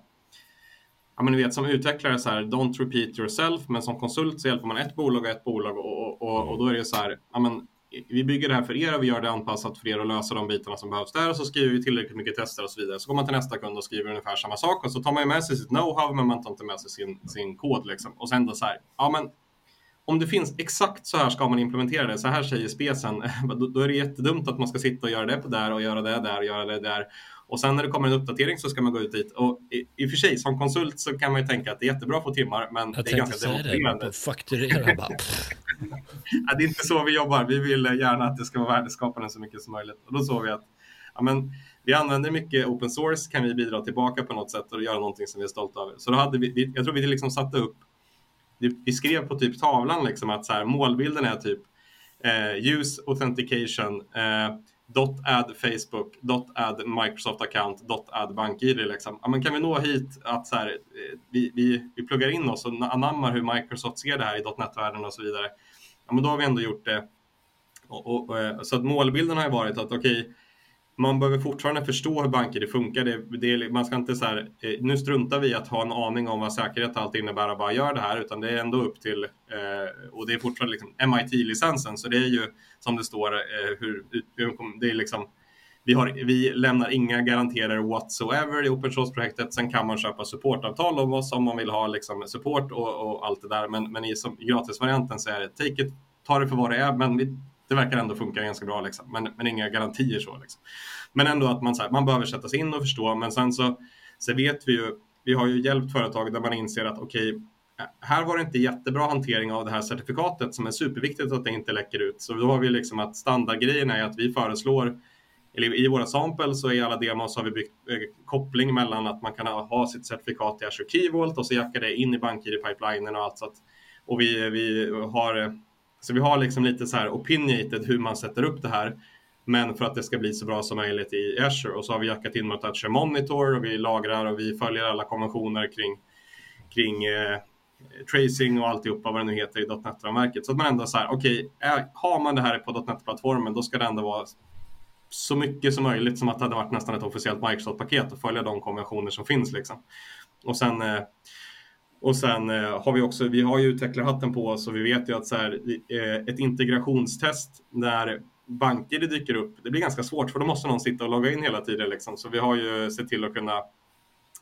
ja men ni vet som utvecklare så här, don't repeat yourself, men som konsult så hjälper man ett bolag och ett bolag och, och, och, och då är det ju så här, ja men vi bygger det här för er och vi gör det anpassat för er och löser de bitarna som behövs där, och så skriver vi tillräckligt mycket tester och så vidare. Så går man till nästa kund och skriver ungefär samma sak, och så tar man ju med sig sitt know-how men man tar inte med sig sin, sin kod liksom. Och sen då så här, ja men om det finns exakt så här ska man implementera det, så här säger specen, då, då är det jättedumt att man ska sitta och göra det på där och göra det där och göra det där. Och sen när det kommer en uppdatering så ska man gå ut dit. Och i, i och för sig, som konsult så kan man ju tänka att det är jättebra att få timmar. Men jag det är ganska demotiverande. Jag fakturera bara. Ja, det är inte så vi jobbar. Vi vill gärna att det ska vara värdeskapande så mycket som möjligt. Och då såg vi att ja, men, vi använder mycket open source. Kan vi bidra tillbaka på något sätt och göra någonting som vi är stolta över. Så då hade vi, jag tror vi liksom satte upp. Vi skrev på typ tavlan liksom att så här, målbilden är typ eh, use authentication. Eh, dot add Facebook, dot add Microsoft account, dot add BankID liksom. Ja, men kan vi nå hit att så här, vi, vi, vi pluggar in oss och anammar hur Microsoft ser det här i .NET-världen och så vidare. Ja, men då har vi ändå gjort det. Och, och, och, så att målbilden har ju varit att okej, okay, man behöver fortfarande förstå hur BankID funkar. Det, det, man ska inte så här, nu struntar vi att ha en aning om vad säkerhet allt innebär och bara gör det här, utan det är ändå upp till, eh, och det är fortfarande liksom M I T-licensen, så det är ju som det står, eh, hur, hur, det är liksom, vi, har, vi lämnar inga garanterar whatsoever i open source-projektet. Sen kan man köpa supportavtal om oss om man vill ha liksom, support och, och allt det där, men, men i som, gratisvarianten så är det, take it, ta det för vad det är, men vi, det verkar ändå funka ganska bra liksom. men, men inga garantier så liksom. Men ändå att man, så här, man behöver sätta sig in och förstå. Men sen så, så vet vi ju, vi har ju hjälpt företag där man inser att okej, okay, här var det inte jättebra hantering av det här certifikatet som är superviktigt att det inte läcker ut. Så då har vi liksom att standardgrejen är att vi föreslår, eller i våra samples så i alla demos har vi byggt eh, koppling mellan att man kan ha, ha sitt certifikat i Azure Key Vault och så jackar det in i BankID-pipelinen och allt så att, och vi, vi har... Så vi har liksom lite så här opinionated hur man sätter upp det här. Men för att det ska bli så bra som möjligt i Azure. Och så har vi jackat in mot Azure Monitor och vi lagrar och vi följer alla konventioner kring, kring eh, tracing och alltihopa vad det nu heter i .NET-ramverket. Så att man ändå så här, okej, okay, har man det här på .NET-plattformen då ska det ändå vara så mycket som möjligt som att det hade varit nästan ett officiellt Microsoft-paket och följa de konventioner som finns liksom. Och sen... Eh, Och sen eh, har vi också, vi har ju utvecklarhatten på oss och vi vet ju att så här, eh, ett integrationstest när banker det dyker upp, det blir ganska svårt för då måste någon sitta och logga in hela tiden liksom. Så vi har ju sett till att kunna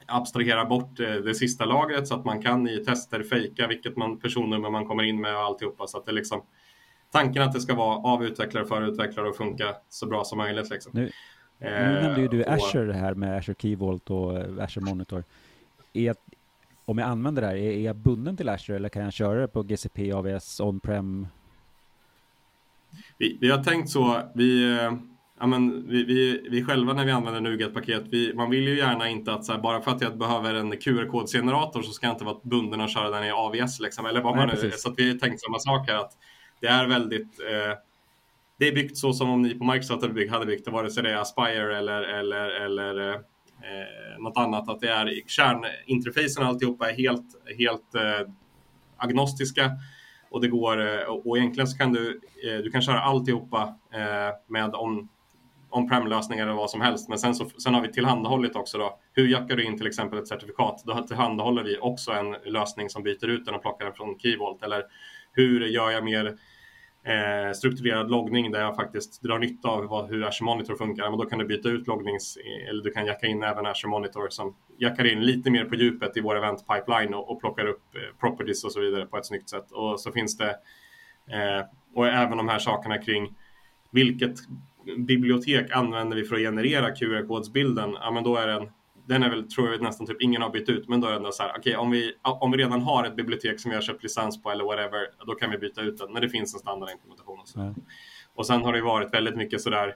abstrahera bort eh, det sista lagret så att man kan i tester fejka vilket man, personnummer man kommer in med och alltihopa. Så att det liksom, tanken att det ska vara av utvecklare för utvecklare och funka så bra som möjligt liksom. Nu, nu nämnde ju du Azure här med Azure Key Vault och Azure Monitor. Är Om jag använder det här, är jag bunden till Azure eller kan jag köra det på G C P, A W S, on-prem? Vi, vi har tänkt så, vi, äh, amen, vi, vi, vi själva när vi använder NuGet-paket, vi, man vill ju gärna inte att så här, bara för att jag behöver en Q R-kodgenerator så ska jag inte vara bunden och köra den i A W S liksom, eller vad man nu är. Så att vi har tänkt samma sak här, att det är väldigt... Äh, det är byggt så som om ni på Microsoft hade byggt, hade byggt det, vare sig det är Aspire eller, eller, eller eh, något annat. Att det är kärninterfacen och alltihopa är helt, helt eh, agnostiska. Och det går, och egentligen så kan du, du kan köra alltihopa med on, on-prem-lösningar eller vad som helst. Men sen, så, sen har vi tillhandahållit också då. Hur jackar du in till exempel ett certifikat? Då tillhandahåller vi också en lösning som byter ut den och plockar den från Keyvault. Eller hur gör jag mer eh, strukturerad loggning där jag faktiskt drar nytta av vad, hur Azure Monitor funkar? Men då kan du byta ut loggnings, eller du kan jacka in även Azure Monitor som jackar in lite mer på djupet i vår event-pipeline och, och plockar upp properties och så vidare på ett snyggt sätt. Och så finns det, eh, och även de här sakerna kring vilket bibliotek använder vi för att generera Q R-kodsbilden. Ja, men då är den, den är väl, tror jag nästan typ ingen har bytt ut, men då är den så här, okej, okay, om, vi, om vi redan har ett bibliotek som vi har köpt licens på eller whatever, då kan vi byta ut den, men det finns en standardimplementation och så. Mm. Och sen har det varit väldigt mycket sådär,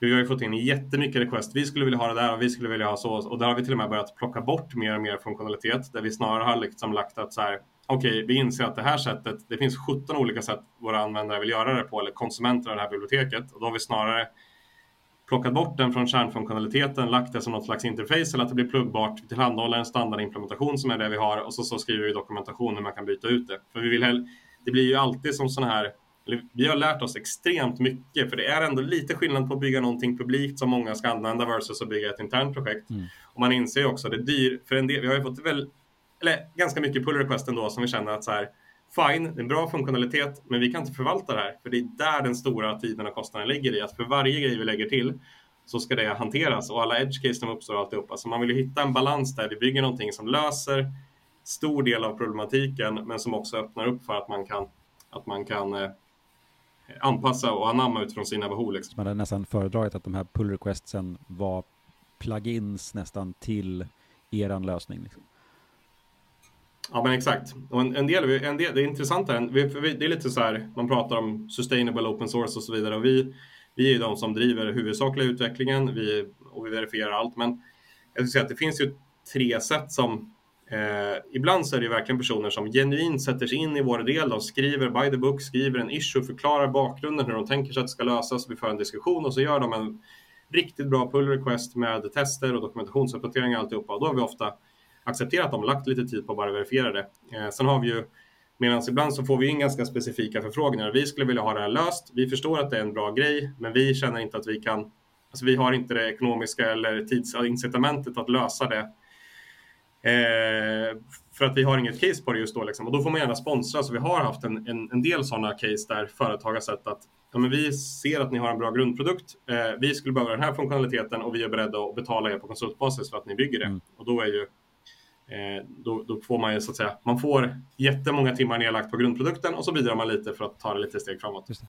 vi har ju fått in jättemycket request, vi skulle vilja ha det där och vi skulle vilja ha så, och där har vi till och med börjat plocka bort mer och mer funktionalitet, där vi snarare har liksom lagt att så här, okej, okay, vi inser att det här sättet, det finns sjutton olika sätt våra användare vill göra det på, eller konsumenter av det här biblioteket, och då har vi snarare plockat bort den från kärnfunktionaliteten, lagt det som något slags interface eller att det blir pluggbart. Vi tillhandahåller en standardimplementation som är det vi har, och så, så skriver vi dokumentation hur man kan byta ut det. För vi vill hell- det blir ju alltid som sån här, vi har lärt oss extremt mycket, för det är ändå lite skillnad på att bygga någonting publikt som många ska använda versus att bygga ett internt projekt. Mm. Och man inser ju också att det är dyr, för en del, vi har ju fått väl, eller ganska mycket pull request ändå som vi känner att så här, fine, det är en bra funktionalitet, men vi kan inte förvalta det här. För det är där den stora tiden och kostnaden ligger i. Att för varje grej vi lägger till så ska det hanteras. Och alla edge case som uppstår alltihopa. Så alltså man vill ju hitta en balans där vi bygger någonting som löser stor del av problematiken. Men som också öppnar upp för att man kan, att man kan eh, anpassa och anamma utifrån sina behov. Liksom. Man hade nästan föredragit att de här pull requestsen var plugins nästan till eran lösning liksom. Ja, men exakt. Och en, en, del, en del, det är intressant här, det är lite så här, man pratar om sustainable open source och så vidare, och vi, vi är de som driver huvudsakliga utvecklingen, vi, och vi verifierar allt, men jag skulle säga att det finns ju tre sätt som, eh, ibland så är det ju verkligen personer som genuint sätter sig in i vår del, de skriver by the book, skriver en issue, förklarar bakgrunden, hur de tänker sig att det ska lösas, vi får en diskussion och så gör de en riktigt bra pull request med tester och dokumentationsuppdatering och alltihopa, och då har vi ofta accepterat dem, lagt lite tid på att bara verifiera det. Eh, sen har vi ju, medan ibland så får vi in ganska specifika förfrågningar. Vi skulle vilja ha det här löst. Vi förstår att det är en bra grej, men vi känner inte att vi kan, alltså vi har inte det ekonomiska eller tidsincitamentet att lösa det. Eh, för att vi har inget case på det just då liksom. Och då får man gärna sponsra. Så vi har haft en, en, en del sådana case där företag har sett att ja, men vi ser att ni har en bra grundprodukt. Eh, vi skulle behöva den här funktionaliteten och vi är beredda att betala er på konsultbasis för att ni bygger det. Mm. Och då är ju Eh, då, då får man ju så att säga, man får jättemånga timmar nedlagt på grundprodukten och så bidrar man lite för att ta det lite steg framåt. Just det.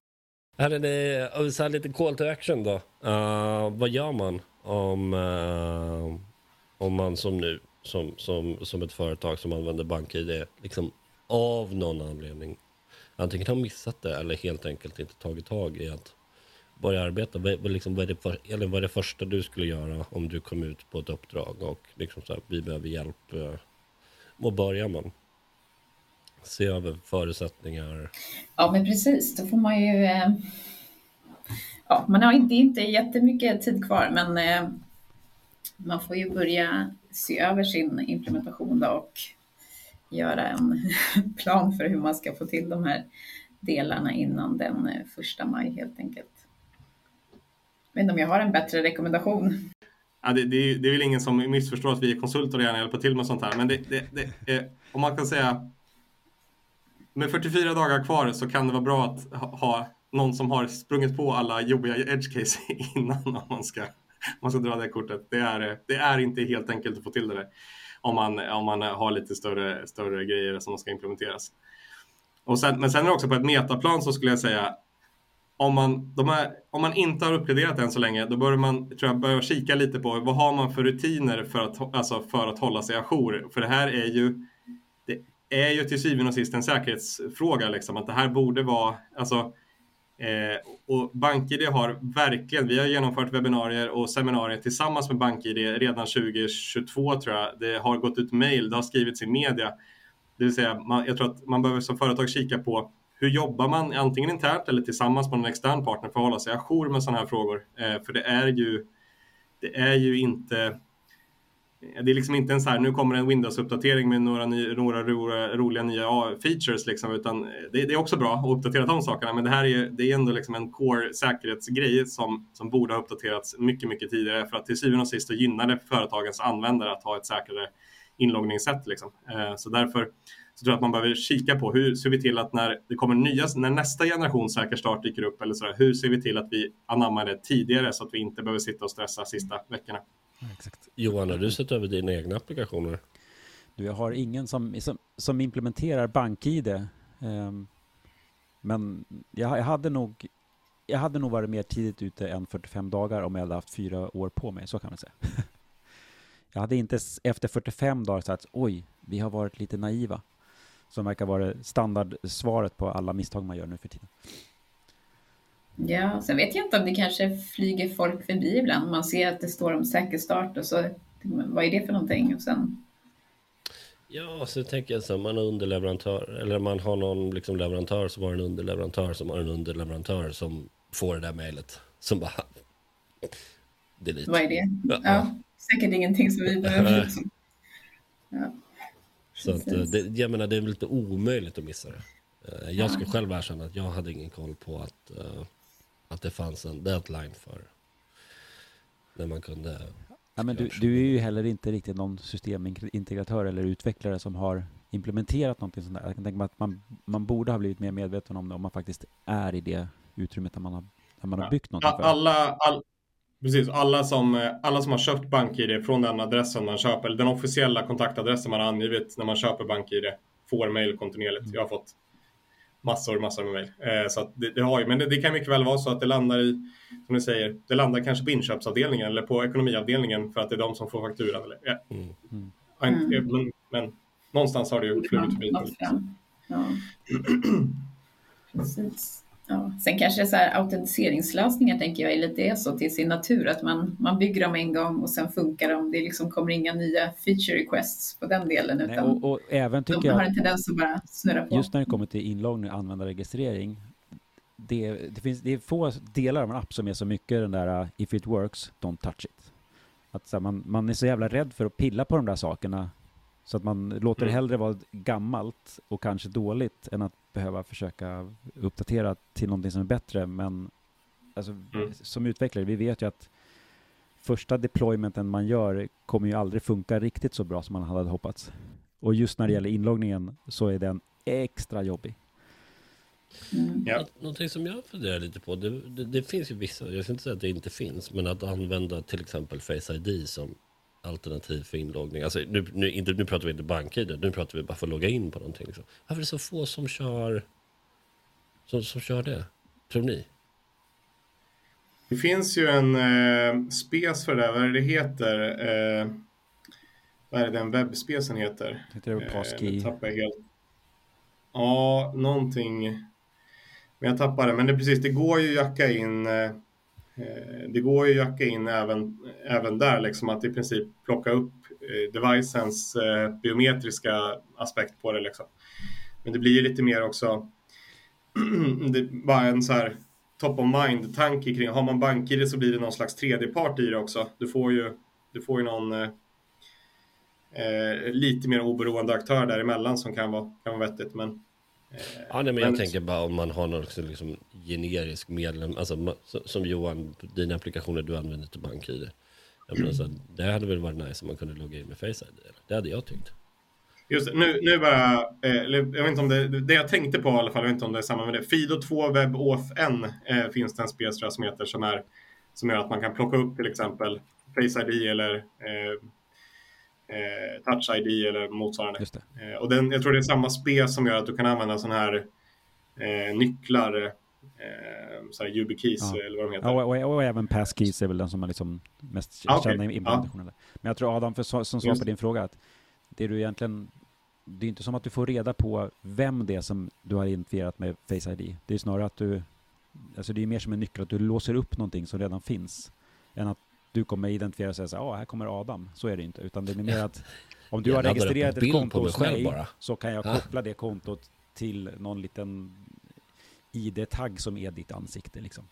Här är det, om vi säger lite call to action då, uh, vad gör man om, uh, om man som nu som, som, som ett företag som använder BankID liksom av någon anledning antingen har missat det eller helt enkelt inte tagit tag i att börja arbeta, vad, liksom, vad, är det för, eller vad är det första du skulle göra om du kom ut på ett uppdrag och liksom så här, vi behöver hjälp, och börjar man se över förutsättningar? Ja, men precis, då får man ju eh, ja, man har inte, inte jättemycket tid kvar, men eh, man får ju börja se över sin implementation då och göra en plan för hur man ska få till de här delarna innan den första maj helt enkelt. Men om jag har en bättre rekommendation. Ja, det, det, det är väl ingen som missförstår att vi är konsulter och gärna hjälper till med sånt här. Men det, det, det, eh, om man kan säga, med fyrtiofyra dagar kvar så kan det vara bra att ha, ha någon som har sprungit på alla jobbiga edge case innan om man ska, man ska dra det kortet. Det är, det är inte helt enkelt att få till det där, om man, om man har lite större, större grejer som ska implementeras. Och sen, men sen är det också på ett metaplan så skulle jag säga, Om man, de här, om man inte har uppgraderat än så länge, då bör man, tror jag, börja kika lite på vad har man för rutiner för att, alltså för att hålla sig ajour. För det här är ju, det är ju till syvende och sist en säkerhetsfråga. Liksom, att det här borde vara... Alltså, eh, och BankID har verkligen... Vi har genomfört webbinarier och seminarier tillsammans med BankID redan tjugo tjugotvå, tror jag. Det har gått ut mejl, det har skrivits i media. Det vill säga, man, jag tror att man behöver som företag kika på hur jobbar man antingen internt eller tillsammans med en extern partner för att hålla sig ajour med sådana här frågor? Eh, för det är ju det är ju inte det är liksom inte en så här, nu kommer en Windows-uppdatering med några, ny, några ro, roliga nya features liksom, utan det, det är också bra att uppdatera de sakerna, men det här är ju, det är ändå liksom en core-säkerhetsgrej som, som borde ha uppdaterats mycket, mycket tidigare, för att till syvende och sist gynnar det företagens användare att ha ett säkrare inloggningssätt liksom. Eh, så därför så tror jag att man behöver kika på hur ser vi till att när det kommer nya, när nästa generation säker start dyker upp eller sådär, hur ser vi till att vi anammar det tidigare så att vi inte behöver sitta och stressa sista veckorna. Exakt. Johan, har du sett över dina egna applikationer? Du, jag har ingen som, som, som implementerar BankID. Um, men jag, jag, hade nog, jag hade nog varit mer tidigt ute än fyrtiofem dagar om jag hade haft fyra år på mig, så kan man säga. Jag hade inte efter fyrtiofem dagar sagt, oj, vi har varit lite naiva. Som verkar vara standardsvaret på alla misstag man gör nu för tiden. Ja, sen vet jag inte om det kanske flyger folk förbi ibland. Man ser att det står om säker start och så, vad är det för någonting? Och sen... Ja, så tänker jag så här, man är underleverantör eller man har någon liksom leverantör som har en underleverantör som har en underleverantör som får det där mejlet som bara delete. Vad är det? Ja, ja, säkert ingenting som vi behöver. Ja. Så att, det, jag menar, det är lite omöjligt att missa det. Jag ska själv erkänna att jag hade ingen koll på att, uh, att det fanns en deadline för när man kunde... Ja, men du, du är ju heller inte riktigt någon systemintegratör eller utvecklare som har implementerat någonting sånt där. Jag kan tänka mig att man, man borde ha blivit mer medveten om det om man faktiskt är i det utrymmet där man har, där man har byggt någonting för. Alla... alla... Precis, alla som, alla som har köpt BankID från den adressen man köper, eller den officiella kontaktadressen man har angivit när man köper BankID, får mejl kontinuerligt. Mm. Jag har fått massor, massor med mejl. Eh, så att det, det har ju, men det, det kan mycket väl vara så att det landar i, som ni säger, det landar kanske på inköpsavdelningen eller på ekonomiavdelningen för att det är de som får fakturan. Eller, ja. Mm. Mm. Men, men, men någonstans har det ju flugit förbi. Ja. Precis. Ja. Sen kanske så här autentiseringslösningar tänker jag är lite så till sin natur att man, man bygger dem en gång och sen funkar de. Det liksom kommer inga nya feature requests på den delen. Nej, utan och, och även tycker de har en tendens att bara snurra på. Just när det kommer till inloggning och användarregistrering, det, det, finns, det är få delar av en app som är så mycket den där uh, if it works, don't touch it. Att, så här, man, man är så jävla rädd för att pilla på de där sakerna så att man låter det hellre vara gammalt och kanske dåligt än att behöva försöka uppdatera till någonting som är bättre. Men alltså, mm. som utvecklare, vi vet ju att första deploymenten man gör kommer ju aldrig funka riktigt så bra som man hade hoppats. Och just när det gäller inloggningen så är den extra jobbig. Mm. Ja. Någonting som jag funderar lite på, det, det, det finns ju vissa, jag ska inte säga att det inte finns, men att använda till exempel Face I D som alternativ för inloggning. Alltså, nu, nu, inte, nu pratar vi inte BankID, nu pratar vi bara för att logga in på någonting. Liksom. Varför är det så få som kör som, som kör det? Tror ni? Det finns ju en eh, spec för det där. Vad är det heter? Eh, vad är det den webbspecen heter? Heter det PassKey? Eh, helt. Ja, någonting. Men jag tappar det. Men det precis, det går ju jacka in... Eh, Det går ju jacka in även, även där liksom, att i princip plocka upp devicens eh, biometriska aspekt på det liksom. Men det blir ju lite mer också det är bara en så här top of mind tanke kring, har man BankID så blir det någon slags tredjepart i det också. Du får ju, du får ju någon eh, lite mer oberoende aktör däremellan som kan vara, kan vara vettigt, men ja, nej, men jag tänker bara om man har någon liksom generisk medlem, alltså som Johan, dina applikationer du använder till BankID. Alltså, det hade väl varit nice om man kunde logga in med Face I D. Det hade jag tyckt. Just nu, nu bara, eller jag vet inte om det, det jag tänkte på i alla fall, jag vet inte om det är samma med det. Fido två WebAuthn eh, finns det en spec som heter som, är, som gör att man kan plocka upp till exempel Face I D eller... Eh, Touch I D eller motsvarande. Just det. Och den, jag tror det är samma spec som gör att du kan använda sådana här eh, nycklar, eh, sådana här YubiKeys, ja. Eller vad de heter. Ja, och, och, och även PassKeys är väl den som man liksom mest ah, känner okay. implementationen. Ja. Men jag tror Adam, för, som svar på din fråga, att det är du egentligen, det är inte som att du får reda på vem det är som du har identifierat med Face I D. Det är snarare att du, alltså det är mer som en nyckel att du låser upp någonting som redan finns, än att du kommer identifiera och säga så här, ja, här kommer Adam. Så är det inte, utan det är mer att om du jag har registrerat ett konto hos mig bara. Så kan jag koppla det kontot till någon liten I D-tagg som är ditt ansikte liksom.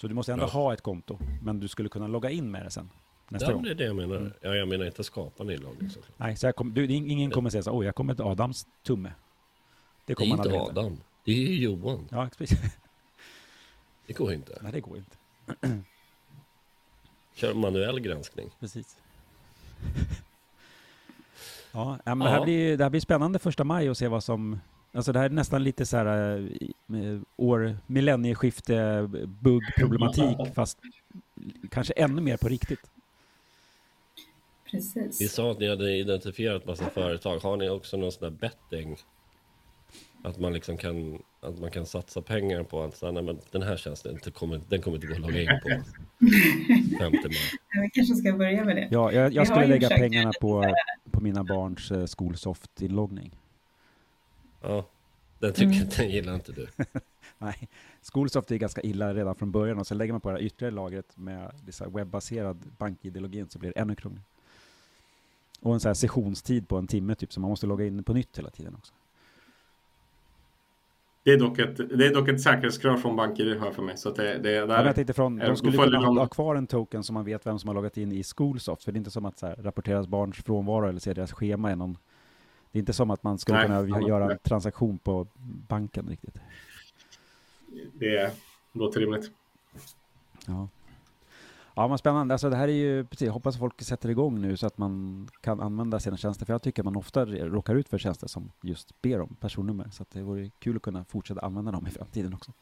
Så du måste ändå ja. ha ett konto, men du skulle kunna logga in med det sen. Nästa gång. Det är det jag menar. Mm. Ja, jag menar inte skapa en inloggning. Nej, så kom, du, ingen kommer säga så, åh jag kommer till Adams tumme. Det, kommer det är inte Adam, inte. Det är Johan. Ja, precis. Det går inte. Nej, det går inte. Kör manuell granskning. Precis. Ja, men ja. Här blir, det här blir spännande första maj att se vad som... Alltså det här är nästan lite så här år, millennieskifte, buggproblematik, fast kanske ännu mer på riktigt. Precis. Vi sa att ni hade identifierat massa företag. Har ni också någon sån där betting? Att man liksom kan, att man kan satsa pengar på allt sådär. Nej, men den här tjänsten inte kommer, den kommer inte gå att logga in på. femte maj. Jag kanske ska börja med det. Ja, jag, jag skulle lägga pengarna på, på mina barns eh, SchoolSoft-inloggning. Ja, den tycker mm. den gillar inte du. Nej, SchoolSoft är ganska illa redan från början och sen lägger man på det här yttre lagret med det så här webbaserad bank-I D-login så blir det ännu krångligt. Och en så här sessionstid på en timme typ så man måste logga in på nytt hela tiden också. Det är dock ett, det är dock ett säkerhetskrav från banker här för mig. Så att det, det är där. Jag vet inte från, de skulle kunna ha kvar en token så man vet vem som har loggat in i SchoolSoft. För det är inte som att så här, rapporteras barns frånvaro eller ser deras schema. Någon, det är inte som att man skulle Nej, kunna man, göra en transaktion på banken riktigt. Det låter rimligt. Ja, ja men spännande. Alltså, det här är ju, precis, jag hoppas att folk sätter igång nu så att man kan använda sina tjänster. För jag tycker man ofta råkar ut för tjänster som just ber om personnummer. Så att det vore kul att kunna fortsätta använda dem i framtiden också.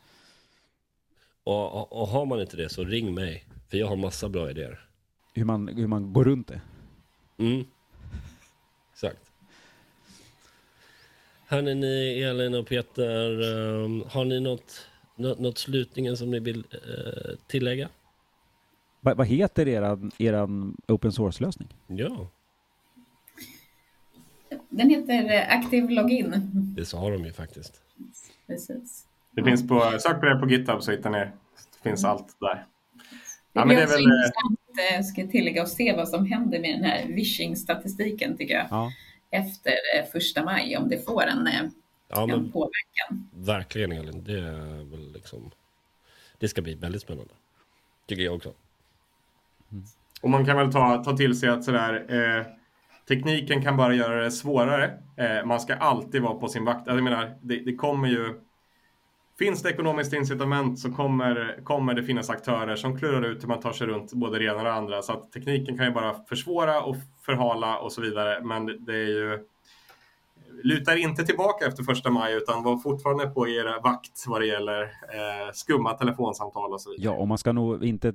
Och, och, och har man inte det så ring mig. För jag har massa bra idéer. Hur man, hur man går runt det. Mm, exakt. Hörrni, ni, Elin och Peter, har ni något, något, något slutningen som ni vill eh, tillägga? Va, vad heter eran, eran open source-lösning? Ja. Den heter Active Login. Det sa de ju faktiskt. Precis. Det finns på, sök på det på GitHub så hittar ni, det finns allt där. Det, ja, men det är också väl... intressant, ska jag tillägga, och se vad som händer med den här vishing-statistiken tycker jag. Ja. Efter första maj, om det får en, ja, en men, påverkan. Verkligen, Elin. Det är väl liksom, det ska bli väldigt spännande. Tycker jag också. Mm. Och man kan väl ta, ta till sig att sådär, eh, tekniken kan bara göra det svårare. Eh, man ska alltid vara på sin vakt. Jag menar, det, det kommer ju... Finns det ekonomiskt incitament så kommer, kommer det finnas aktörer som klurar ut hur man tar sig runt både det ena och det andra. Så att tekniken kan ju bara försvåra och förhala och så vidare. Men det är ju, lutar inte tillbaka efter första maj utan var fortfarande på era vakt vad det gäller eh, skumma telefonsamtal och så vidare. Ja, och man ska nog inte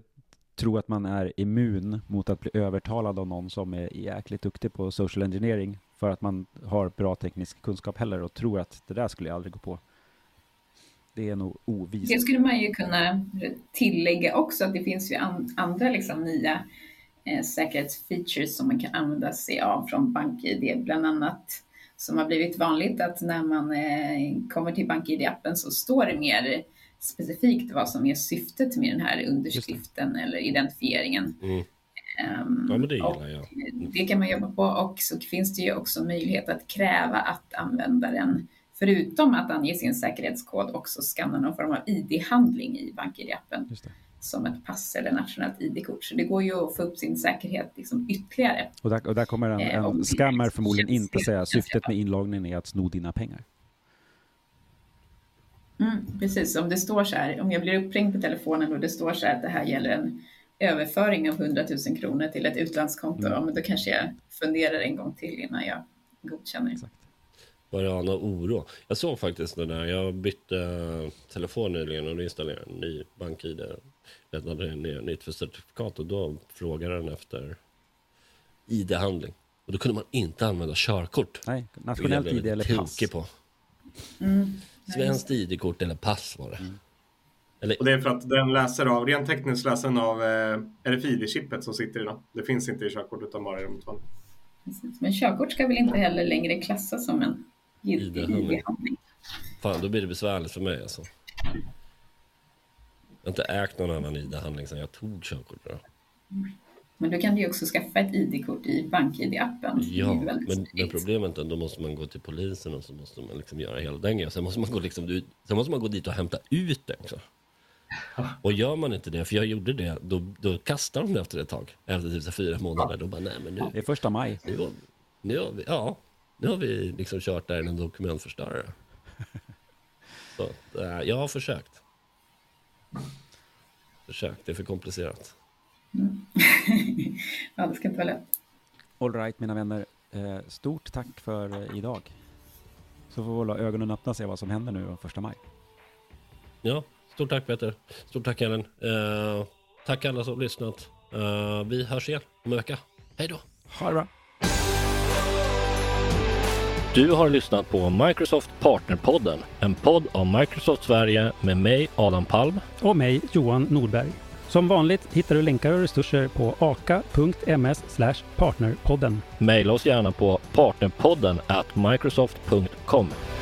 tro att man är immun mot att bli övertalad av någon som är jäkligt duktig på social engineering för att man har bra teknisk kunskap heller och tror att det där skulle jag aldrig gå på. Det är nog ovisst. Det skulle man ju kunna tillägga också att det finns ju an- andra liksom nya eh, säkerhetsfeatures som man kan använda sig av från BankID. Bland annat som har blivit vanligt att när man eh, kommer till BankID-appen så står det mer specifikt vad som är syftet med den här underskriften eller identifieringen. Mm. Um, ja, men det gillar jag. Det kan man jobba på och så finns det ju också möjlighet att kräva att användaren förutom att ange sin säkerhetskod också skanna någon form av I D-handling i BankID-appen som ett pass eller nationellt I D-kort. Så det går ju att få upp sin säkerhet liksom ytterligare. Och där, och där kommer en, en skammer förmodligen inte säga syftet med inloggningen är att sno dina pengar. Mm, precis, om det står så här, om jag blir uppringd på telefonen och det står så här att det här gäller en överföring av hundratusen kronor till ett utlandskonto, mm. men då kanske jag funderar en gång till innan jag godkänner. Exakt. Varana oro. Jag såg faktiskt den där. Jag bytte telefon nyligen och installerade en ny BankID. Räddade ner nytt för certifikat och då frågade den efter I D-handling. Och då kunde man inte använda körkort. Nej, nationellt I D eller pass. På. Mm. Svenskt I D-kort eller pass var det. Mm. Eller... Och det är för att den läser av, rent tekniskt läser den av eh, R F I D-chippet som sitter i den. Det finns inte i körkort utan bara i den. Men körkort ska väl inte heller längre klassas som en I D-handling. Fan, då blir det besvärligt för mig alltså. Jag har inte ägt någon annan I D-handling sedan jag tog körkort. Då. Men då kan du också skaffa ett I D-kort i BankID-appen. Ja, men, men problemet är att då måste man gå till polisen och så måste man liksom göra hela den grejen. Sen måste man gå, liksom, sen måste man gå dit och hämta ut det också. Och gör man inte det, för jag gjorde det, då, då kastar de det efter ett tag. Efter typ fyra månader, då bara nej men nu. Det är första maj. Nu har, nu har vi, ja, nu har vi liksom kört där en dokumentförstörare. Så jag har försökt. Försökt, det är för komplicerat. Mm. Ja, det ska inte vara lätt. All right, mina vänner. Stort tack för idag. Så får vi hålla ögonen öppna och se vad som händer nu den första maj. Ja, stort tack Peter. Stort tack Ellen. Eh, tack alla som lyssnat. Eh, vi hörs igen om en vecka. Hej då. Ha det bra. Du har lyssnat på Microsoft Partner Podden. En podd av Microsoft Sverige med mig Adam Palm. Och mig Johan Nordberg. Som vanligt hittar du länkar och resurser på aka punkt m s slash partnerpodden. Maila oss gärna på partnerpodden at microsoft punkt com.